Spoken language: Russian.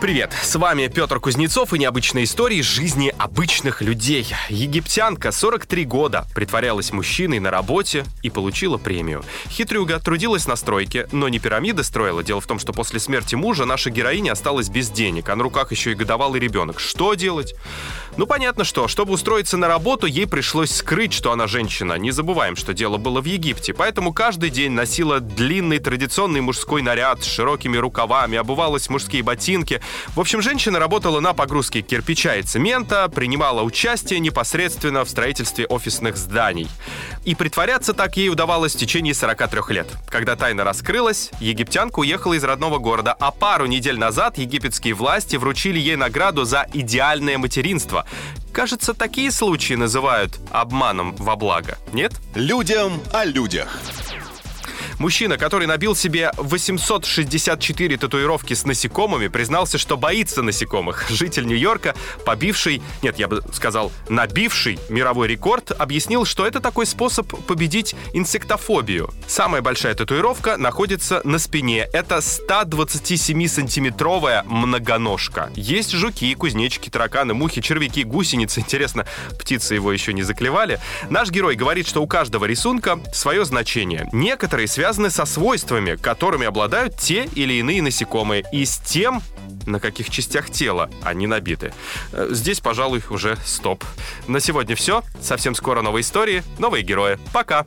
Привет, с вами Петр Кузнецов и необычные истории жизни обычных людей. Египтянка, 43 года, притворялась мужчиной на работе и получила премию. Хитрюга трудилась на стройке, но не пирамиды строила. Дело в том, что после смерти мужа наша героиня осталась без денег, а на руках еще и годовалый ребенок. Что делать? Ну, понятно, что. Чтобы устроиться на работу, ей пришлось скрыть, что она женщина. Не забываем, что дело было в Египте. Поэтому каждый день носила длинный традиционный мужской наряд с широкими рукавами, обувалась в мужские ботинки. В общем, женщина работала на погрузке кирпича и цемента, принимала участие непосредственно в строительстве офисных зданий. И притворяться так ей удавалось в течение 43 лет. Когда тайна раскрылась, египтянка уехала из родного города, а пару недель назад египетские власти вручили ей награду за идеальное материнство. Кажется, такие случаи называют обманом во благо, нет? Людям о людях. Мужчина, который набил себе 864 татуировки с насекомыми, признался, что боится насекомых. Житель Нью-Йорка, набивший мировой рекорд, объяснил, что это такой способ победить инсектофобию. Самая большая татуировка находится на спине. Это 127-сантиметровая многоножка. Есть жуки, кузнечики, тараканы, мухи, червяки, гусеницы. Интересно, птицы его еще не заклевали? Наш герой говорит, что у каждого рисунка свое значение. Некоторые связаны со свойствами, которыми обладают те или иные насекомые, и с тем, на каких частях тела они набиты. Здесь, пожалуй, уже стоп. На сегодня все. Совсем скоро новые истории, новые герои. Пока!